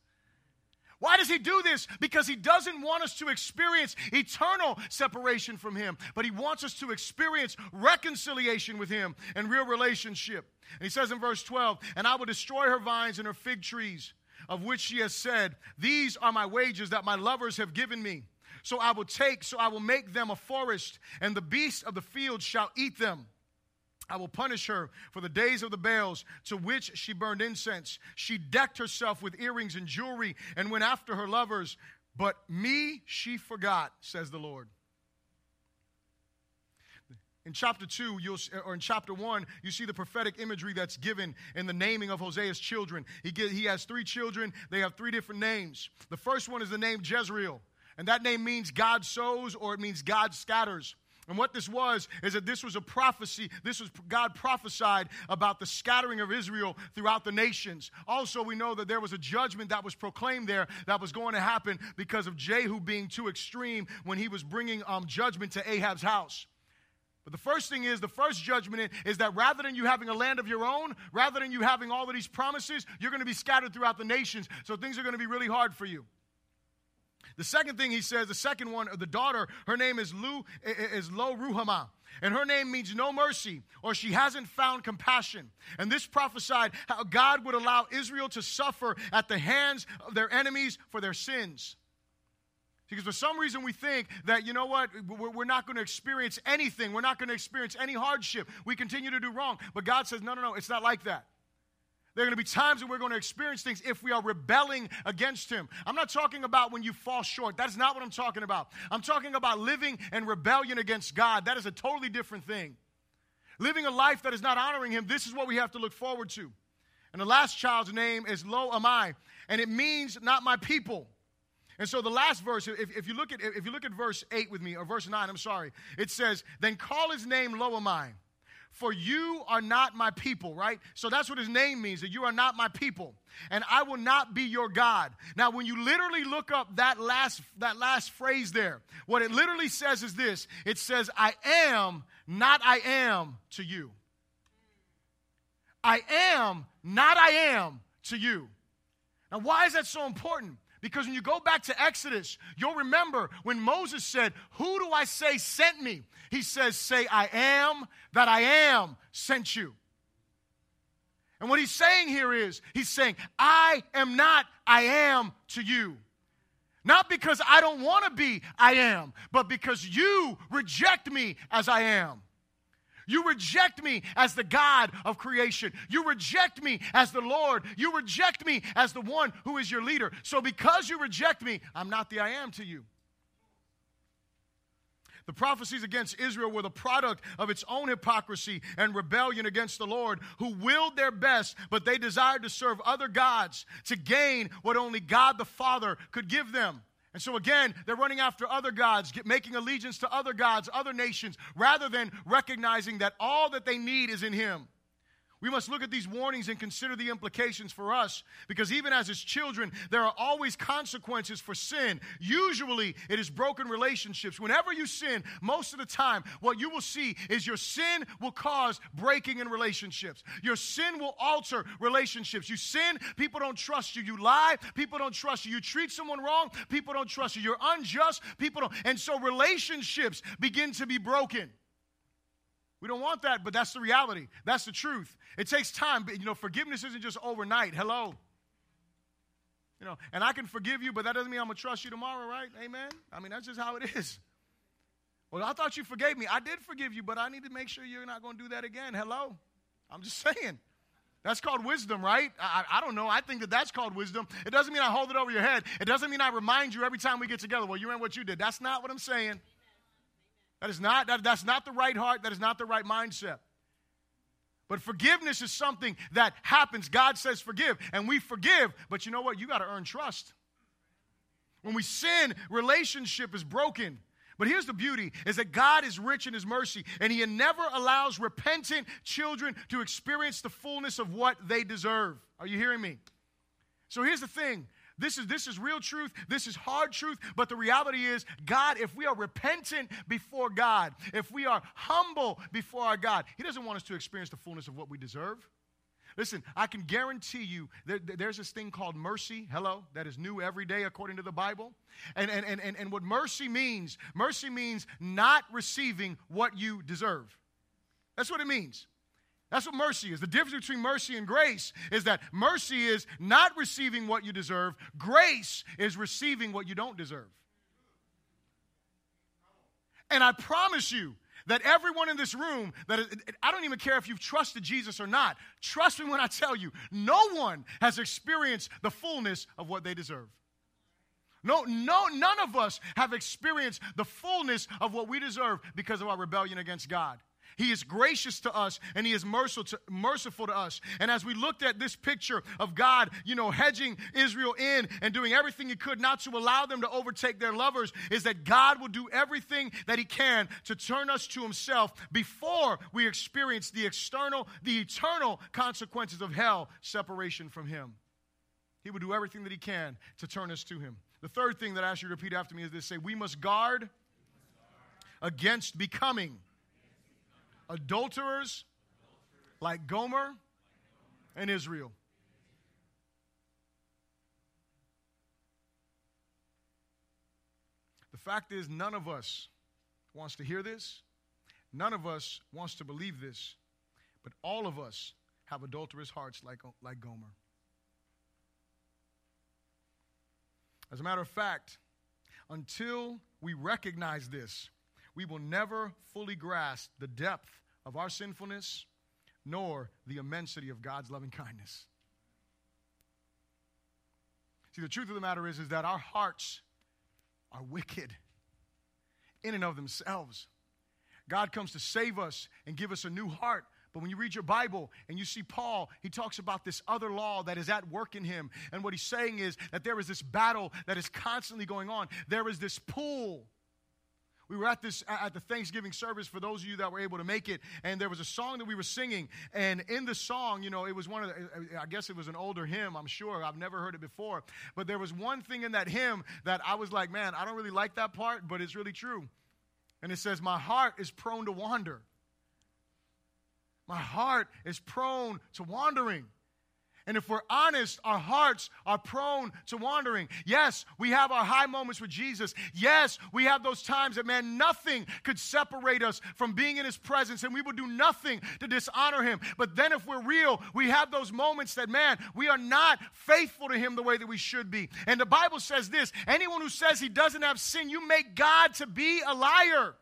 Why does he do this? Because he doesn't want us to experience eternal separation from him, but he wants us to experience reconciliation with him and real relationship. And he says in verse 12, and I will destroy her vines and her fig trees, of which she has said, these are my wages that my lovers have given me. So I will make them a forest, and the beasts of the field shall eat them. I will punish her for the days of the Baals to which she burned incense. She decked herself with earrings and jewelry and went after her lovers, but me she forgot, says the Lord. In chapter 1, you see the prophetic imagery that's given in the naming of Hosea's children. He has three children. They have three different names. The first one is the name Jezreel, and that name means God sows, or it means God scatters. And what this was is that this was a prophecy. This was God prophesied about the scattering of Israel throughout the nations. Also, we know that there was a judgment that was proclaimed there that was going to happen because of Jehu being too extreme when he was bringing judgment to Ahab's house. But the first thing is, the first judgment is that rather than you having a land of your own, rather than you having all of these promises, you're going to be scattered throughout the nations. So things are going to be really hard for you. The second thing he says, the second one, the daughter, her name is Lo-Ruhamah, and her name means no mercy, or she hasn't found compassion. And this prophesied how God would allow Israel to suffer at the hands of their enemies for their sins. Because for some reason we think that, you know what, we're not going to experience anything. We're not going to experience any hardship. We continue to do wrong. But God says, no, it's not like that. There are going to be times that we're going to experience things if we are rebelling against him. I'm not talking about when you fall short. That's not what I'm talking about. I'm talking about living in rebellion against God. That is a totally different thing. Living a life that is not honoring him, this is what we have to look forward to. And the last child's name is Lo-Ammi, and it means not my people. And so the last verse, if you look at verse 8 with me, or verse 9, I'm sorry, it says, then call his name Lo-Ammi, for you are not my people, right? So that's what his name means, that you are not my people, and I will not be your God. Now, when you literally look up that last phrase there, what it literally says is this. It says, I am, not I am to you. I am, not I am to you. Now, why is that so important? Because when you go back to Exodus, you'll remember when Moses said, who do I say sent me? He says, say, I am that I am sent you. And what he's saying here is, he's saying, I am not I am to you. Not because I don't want to be I am, but because you reject me as I am. You reject me as the God of creation. You reject me as the Lord. You reject me as the one who is your leader. So because you reject me, I'm not the I am to you. The prophecies against Israel were the product of its own hypocrisy and rebellion against the Lord, who willed their best, but they desired to serve other gods to gain what only God the Father could give them. And so again, they're running after other gods, making allegiance to other gods, other nations, rather than recognizing that all that they need is in him. We must look at these warnings and consider the implications for us, because even as his children, there are always consequences for sin. Usually, it is broken relationships. Whenever you sin, most of the time, what you will see is your sin will cause breaking in relationships. Your sin will alter relationships. You sin, people don't trust you. You lie, people don't trust you. You treat someone wrong, people don't trust you. You're unjust, people don't. And so relationships begin to be broken. We don't want that, but that's the reality. That's the truth. It takes time. But, forgiveness isn't just overnight. Hello. And I can forgive you, but that doesn't mean I'm going to trust you tomorrow, right? Amen? I mean, that's just how it is. Well, I thought you forgave me. I did forgive you, but I need to make sure you're not going to do that again. Hello. I'm just saying. That's called wisdom, right? I don't know. I think that's called wisdom. It doesn't mean I hold it over your head. It doesn't mean I remind you every time we get together, well, you remember what you did. That's not what I'm saying. That's not the right heart. That is not the right mindset. But forgiveness is something that happens. God says forgive, and we forgive. But you know what? You got to earn trust. When we sin, relationship is broken. But here's the beauty, is that God is rich in his mercy, and he never allows repentant children to experience the fullness of what they deserve. Are you hearing me? So here's the thing. This is real truth. This is hard truth. But the reality is, God, if we are repentant before God, if we are humble before our God, He doesn't want us to experience the fullness of what we deserve. Listen, I can guarantee you there's this thing called mercy, hello, that is new every day according to the Bible. And what mercy means not receiving what you deserve. That's what it means. That's what mercy is. The difference between mercy and grace is that mercy is not receiving what you deserve. Grace is receiving what you don't deserve. And I promise you, that everyone in this room, that I don't even care if you've trusted Jesus or not, trust me when I tell you, no one has experienced the fullness of what they deserve. No, none of us have experienced the fullness of what we deserve because of our rebellion against God. He is gracious to us, and He is merciful to us. And as we looked at this picture of God, you know, hedging Israel in and doing everything He could not to allow them to overtake their lovers, is that God will do everything that He can to turn us to Himself before we experience the eternal consequences of hell, separation from Him. He will do everything that He can to turn us to Him. The third thing that I ask you to repeat after me is this: say, we must guard against becoming adulterers like Gomer and Israel. The fact is, none of us wants to hear this. None of us wants to believe this. But all of us have adulterous hearts like Gomer. As a matter of fact, until we recognize this, we will never fully grasp the depth of our sinfulness, nor the immensity of God's loving kindness. See, the truth of the matter is that our hearts are wicked in and of themselves. God comes to save us and give us a new heart. But when you read your Bible and you see Paul, he talks about this other law that is at work in him. And what he's saying is that there is this battle that is constantly going on. There is this pull. We were at the Thanksgiving service, for those of you that were able to make it, and there was a song that we were singing, and in the song, you know, it was I guess it was an older hymn, I'm sure, I've never heard it before, but there was one thing in that hymn that I was like, man, I don't really like that part, but it's really true, and it says, my heart is prone to wander. My heart is prone to wandering. And if we're honest, our hearts are prone to wandering. Yes, we have our high moments with Jesus. Yes, we have those times that, man, nothing could separate us from being in His presence, and we will do nothing to dishonor Him. But then if we're real, we have those moments that, man, we are not faithful to Him the way that we should be. And the Bible says this: anyone who says he doesn't have sin, you make God to be a liar.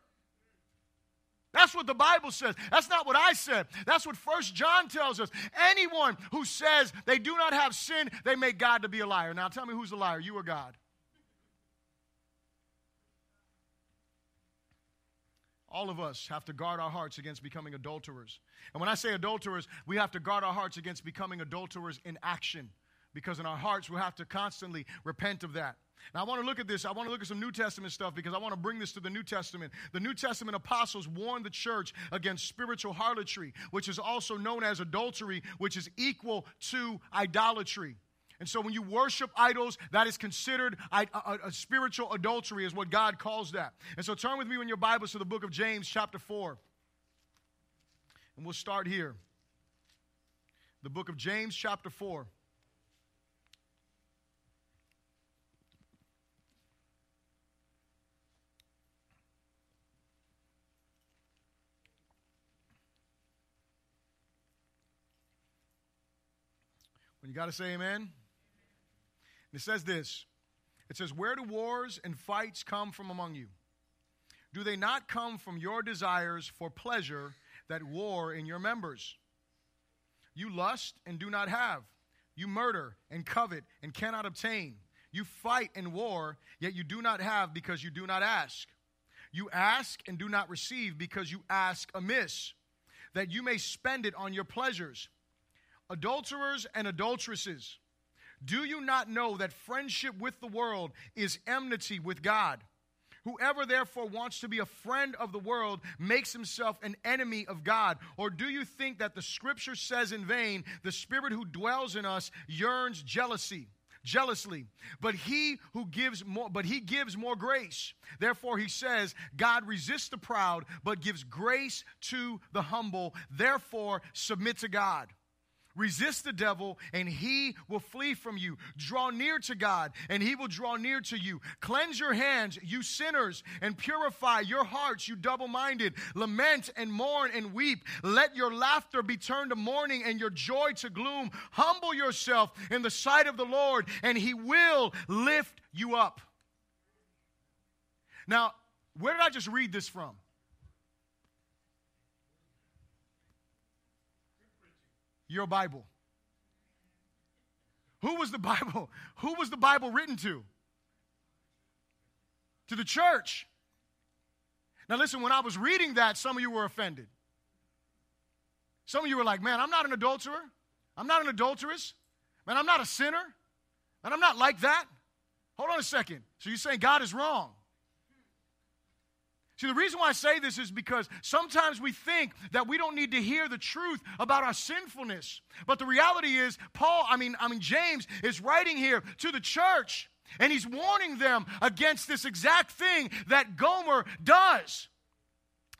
That's what the Bible says. That's not what I said. That's what 1 John tells us. Anyone who says they do not have sin, they make God to be a liar. Now tell me, who's a liar, you or God? All of us have to guard our hearts against becoming adulterers. And when I say adulterers, we have to guard our hearts against becoming adulterers in action, because in our hearts we'll have to constantly repent of that. Now, I want to look at this. I want to look at some New Testament stuff because I want to bring this to the New Testament. The New Testament apostles warned the church against spiritual harlotry, which is also known as adultery, which is equal to idolatry. And so when you worship idols, that is considered a spiritual adultery is what God calls that. And so turn with me in your Bibles to the book of James, chapter 4. And we'll start here. The book of James, chapter 4. You got to say amen. And it says this. It says, where do wars and fights come from among you? Do they not come from your desires for pleasure that war in your members? You lust and do not have. You murder and covet and cannot obtain. You fight and war, yet you do not have because you do not ask. You ask and do not receive because you ask amiss, that you may spend it on your pleasures. Adulterers and adulteresses, do you not know that friendship with the world is enmity with God? Whoever therefore wants to be a friend of the world makes himself an enemy of God. Or do you think that the scripture says in vain, the spirit who dwells in us yearns jealousy, jealously, but he gives more grace. Therefore he says, God resists the proud, but gives grace to the humble. Therefore submit to God. Resist the devil, and he will flee from you. Draw near to God, and he will draw near to you. Cleanse your hands, you sinners, and purify your hearts, you double-minded. Lament and mourn and weep. Let your laughter be turned to mourning and your joy to gloom. Humble yourself in the sight of the Lord, and he will lift you up. Now, where did I just read this from? Your Bible. Who was the Bible? Who was the Bible written to? To the church. Now listen, when I was reading that, some of you were offended. Some of you were like, man, I'm not an adulterer. I'm not an adulteress. Man, I'm not a sinner. Man, I'm not like that. Hold on a second. So you're saying God is wrong. See, the reason why I say this is because sometimes we think that we don't need to hear the truth about our sinfulness. But the reality is, James is writing here to the church, and he's warning them against this exact thing that Gomer does,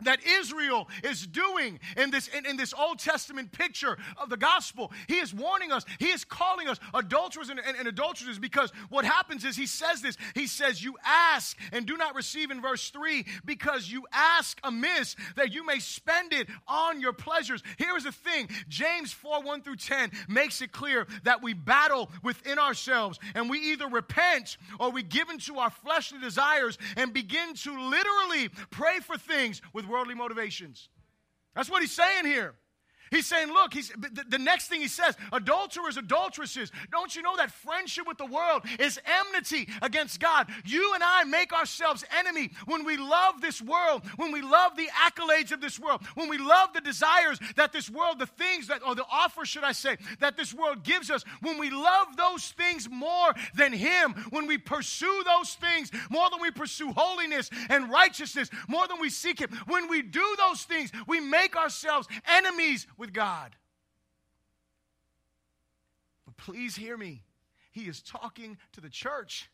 that Israel is doing in this Old Testament picture of the gospel. He is warning us. He is calling us adulterers and adulteresses, because what happens is he says this. He says, you ask and do not receive in verse 3 because you ask amiss that you may spend it on your pleasures. Here is the thing. James 4:1 through 10 makes it clear that we battle within ourselves, and we either repent or we give into our fleshly desires and begin to literally pray for things with worldly motivations. That's what he's saying here. He's saying, look, the next thing he says, adulterers, adulteresses, don't you know that friendship with the world is enmity against God? You and I make ourselves enemy when we love this world, when we love the accolades of this world, when we love the desires that this world, the offers that this world gives us, when we love those things more than him, when we pursue those things more than we pursue holiness and righteousness, more than we seek him. When we do those things, we make ourselves enemies with God. But please hear me. He is talking to the church.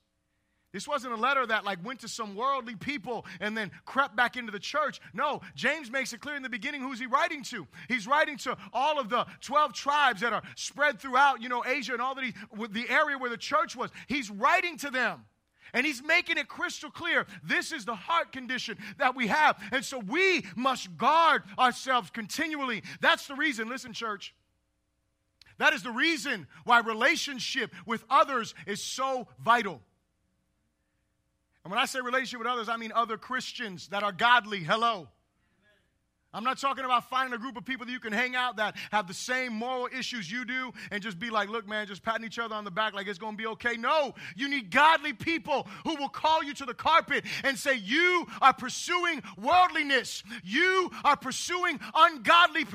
This wasn't a letter that went to some worldly people and then crept back into the church. No, James makes it clear in the beginning who's he writing to. He's writing to all of the 12 tribes that are spread throughout, Asia and all the area where the church was. He's writing to them. And he's making it crystal clear, this is the heart condition that we have. And so we must guard ourselves continually. That's the reason, listen, church, that is the reason why relationship with others is so vital. And when I say relationship with others, I mean other Christians that are godly. Hello. I'm not talking about finding a group of people that you can hang out that have the same moral issues you do and just be like, look, man, just patting each other on the back like it's going to be okay. No, you need godly people who will call you to the carpet and say, you are pursuing worldliness. You are pursuing ungodly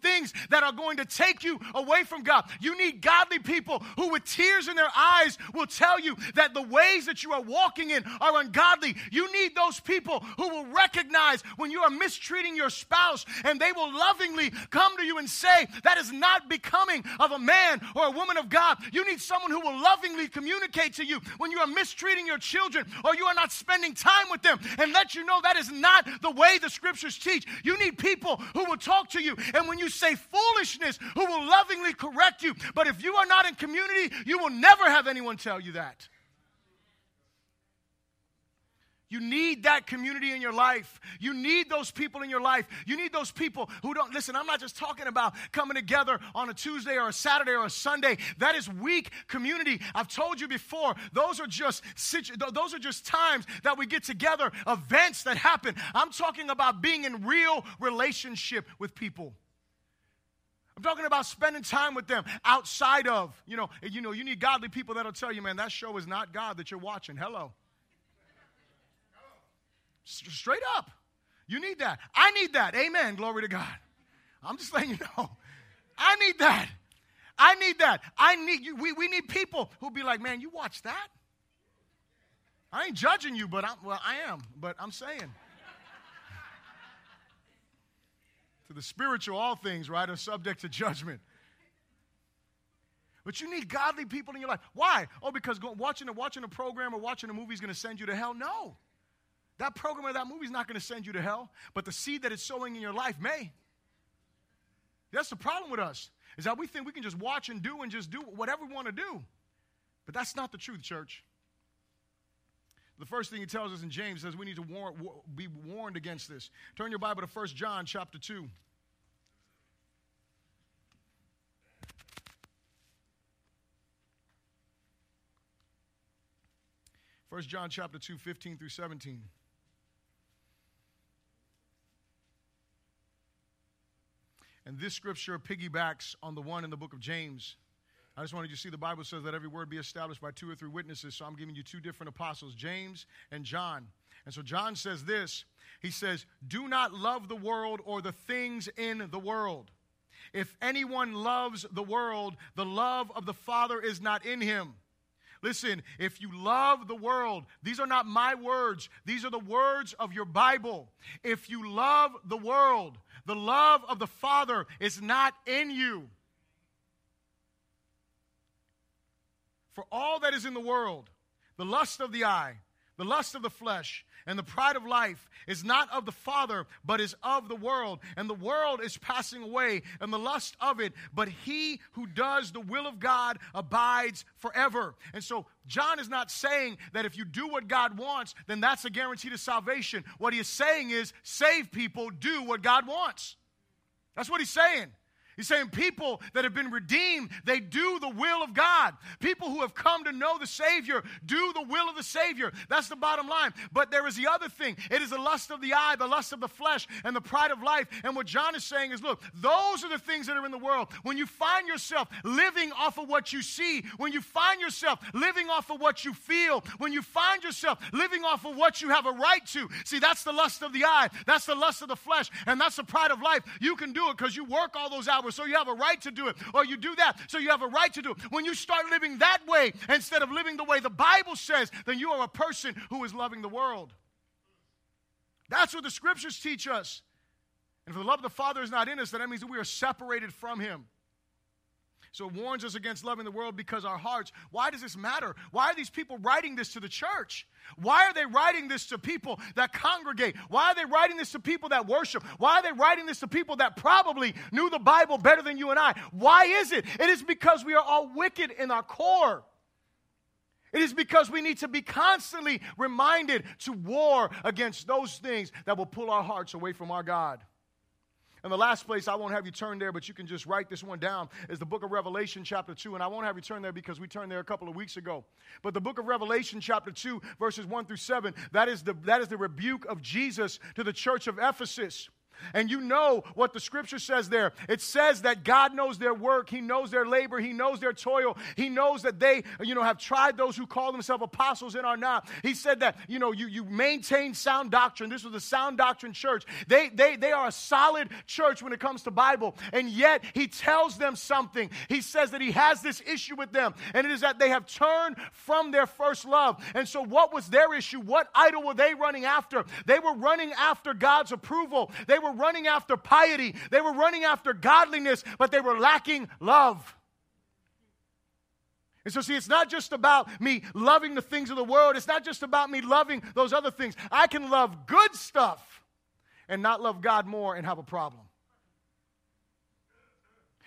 things that are going to take you away from God. You need godly people who with tears in their eyes will tell you that the ways that you are walking in are ungodly. You need those people who will recognize when you are mistreating your spouse, and they will lovingly come to you and say, that is not becoming of a man or a woman of God. You need someone who will lovingly communicate to you when you are mistreating your children or you are not spending time with them and let you know that is not the way the scriptures teach. You need people who will talk to you, and when you say foolishness, who will lovingly correct you. But if you are not in community, you will never have anyone tell you that. You need that community in your life. You need those people in your life. You need those people who don't. Listen, I'm not just talking about coming together on a Tuesday or a Saturday or a Sunday. That is weak community. I've told you before, those are just times that we get together, events that happen. I'm talking about being in real relationship with people. I'm talking about spending time with them outside of, you need godly people that'll tell you, man, that show is not God that you're watching. Hello. Straight up. You need that. I need that. Amen. Glory to God. I'm just letting you know. I need that. I need that. I need you. We need people who'll be like, man, you watch that? I ain't judging you, but I'm saying. To the spiritual, all things, right, are subject to judgment. But you need godly people in your life. Why? Oh, because watching a program or watching a movie is going to send you to hell? No. That program or that movie is not going to send you to hell, but the seed that it's sowing in your life may. That's the problem with us, is that we think we can just watch and just do whatever we want to do. But that's not the truth, church. The first thing he tells us in James says we need to be warned against this. Turn your Bible to 1 John chapter 2. First John chapter 2, 15 through 17. And this scripture piggybacks on the one in the book of James. I just wanted you to see the Bible says that every word be established by two or three witnesses. So I'm giving you two different apostles, James and John. And so John says this. He says, do not love the world or the things in the world. If anyone loves the world, the love of the Father is not in him. Listen, if you love the world, these are not my words. These are the words of your Bible. If you love the world, the love of the Father is not in you. For all that is in the world, the lust of the eye, the lust of the flesh, and the pride of life is not of the Father, but is of the world. And the world is passing away, and the lust of it. But he who does the will of God abides forever. And so John is not saying that if you do what God wants, then that's a guarantee to salvation. What he is saying is, save people, do what God wants. That's what he's saying. He's saying people that have been redeemed, they do the will of God. People who have come to know the Savior do the will of the Savior. That's the bottom line. But there is the other thing. It is the lust of the eye, the lust of the flesh, and the pride of life. And what John is saying is, look, those are the things that are in the world. When you find yourself living off of what you see, when you find yourself living off of what you feel, when you find yourself living off of what you have a right to, see, that's the lust of the eye, that's the lust of the flesh, and that's the pride of life. You can do it because you work all those hours, so you have a right to do it, or you do that, so you have a right to do it. When you start living that way instead of living the way the Bible says, then you are a person who is loving the world. That's what the scriptures teach us. And if the love of the Father is not in us, then that means that we are separated from him. So it warns us against loving the world because our hearts, why does this matter? Why are these people writing this to the church? Why are they writing this to people that congregate? Why are they writing this to people that worship? Why are they writing this to people that probably knew the Bible better than you and I? Why is it? It is because we are all wicked in our core. It is because we need to be constantly reminded to war against those things that will pull our hearts away from our God. And the last place, I won't have you turn there, but you can just write this one down, is the book of Revelation chapter 2. And I won't have you turn there because we turned there a couple of weeks ago. But the book of Revelation chapter 2, verses 1 through 7, that is the rebuke of Jesus to the church of Ephesus. And you know what the scripture says there. It says that God knows their work. He knows their labor. He knows their toil. He knows that they, have tried those who call themselves apostles and are not. He said that, you maintain sound doctrine. This was a sound doctrine church. They are a solid church when it comes to Bible. And yet he tells them something. He says that he has this issue with them. And it is that they have turned from their first love. And so what was their issue? What idol were they running after? They were running after God's approval. They were running after piety. They were running after godliness, but they were lacking love. And so, see, it's not just about me loving the things of the world. It's not just about me loving those other things. I can love good stuff and not love God more and have a problem.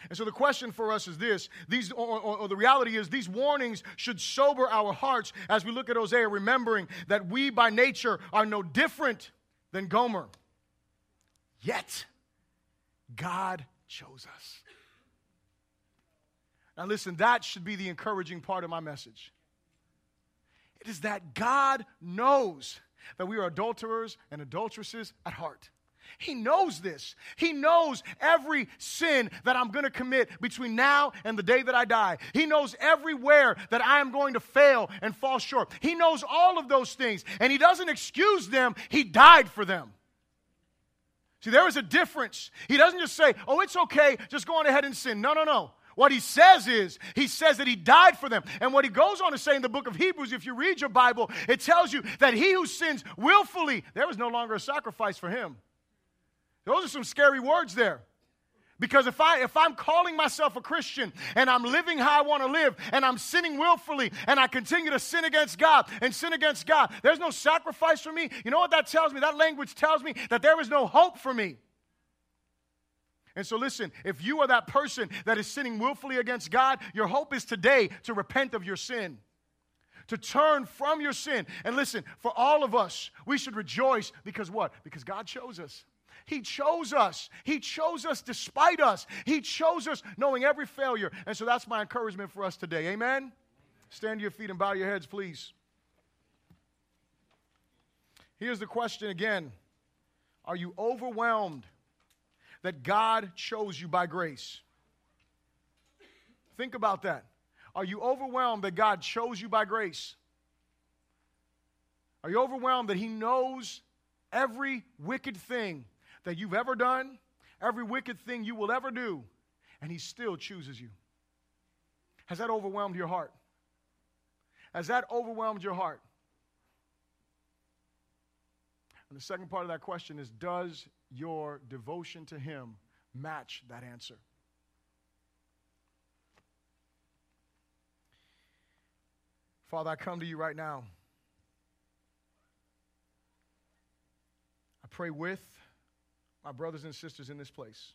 And so the question for us is this, the reality is these warnings should sober our hearts as we look at Hosea, remembering that we by nature are no different than Gomer. Yet, God chose us. Now listen, that should be the encouraging part of my message. It is that God knows that we are adulterers and adulteresses at heart. He knows this. He knows every sin that I'm going to commit between now and the day that I die. He knows everywhere that I am going to fail and fall short. He knows all of those things, and he doesn't excuse them. He died for them. See, there is a difference. He doesn't just say, oh, it's okay, just go on ahead and sin. No. What he says is, he says that he died for them. And what he goes on to say in the book of Hebrews, if you read your Bible, it tells you that he who sins willfully, there is no longer a sacrifice for him. Those are some scary words there. Because if I'm calling myself a Christian and I'm living how I want to live and I'm sinning willfully and I continue to sin against God, there's no sacrifice for me. You know what that tells me? That language tells me that there is no hope for me. And so listen, if you are that person that is sinning willfully against God, your hope is today to repent of your sin, to turn from your sin. And listen, for all of us, we should rejoice because what? Because God chose us. He chose us. He chose us despite us. He chose us knowing every failure. And so that's my encouragement for us today. Amen? Stand to your feet and bow your heads, please. Here's the question again. Are you overwhelmed that God chose you by grace? Think about that. Are you overwhelmed that God chose you by grace? Are you overwhelmed that He knows every wicked thing that you've ever done, every wicked thing you will ever do, and He still chooses you? Has that overwhelmed your heart? Has that overwhelmed your heart? And the second part of that question is, does your devotion to Him match that answer? Father, I come to You right now. I pray with my brothers and sisters in this place.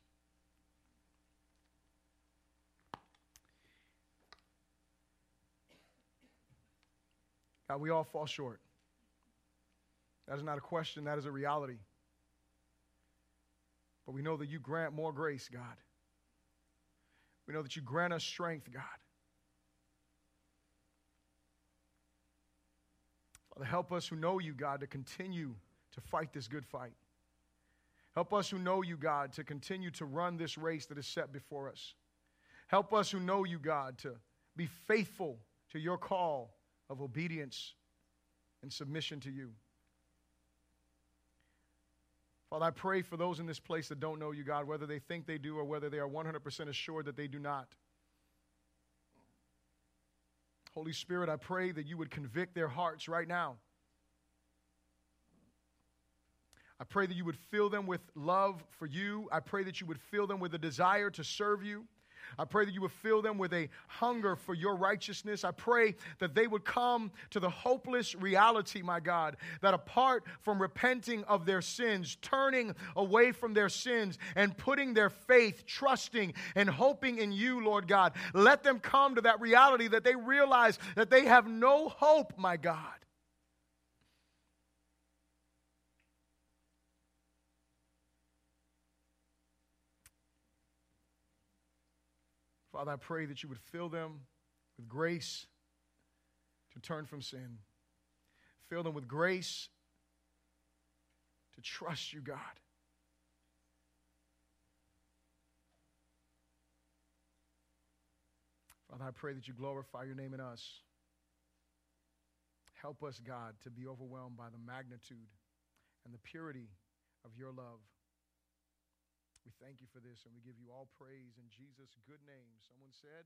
God, we all fall short. That is not a question, that is a reality. But we know that You grant more grace, God. We know that You grant us strength, God. Father, help us who know You, God, to continue to fight this good fight. Help us who know You, God, to continue to run this race that is set before us. Help us who know You, God, to be faithful to Your call of obedience and submission to You. Father, I pray for those in this place that don't know You, God, whether they think they do or whether they are 100% assured that they do not. Holy Spirit, I pray that You would convict their hearts right now. I pray that You would fill them with love for You. I pray that You would fill them with a desire to serve You. I pray that You would fill them with a hunger for Your righteousness. I pray that they would come to the hopeless reality, my God, that apart from repenting of their sins, turning away from their sins, and putting their faith, trusting, and hoping in You, Lord God, let them come to that reality that they realize that they have no hope, my God. Father, I pray that You would fill them with grace to turn from sin. Fill them with grace to trust You, God. Father, I pray that You glorify Your name in us. Help us, God, to be overwhelmed by the magnitude and the purity of Your love. We thank You for this, and we give You all praise in Jesus' good name. Someone said...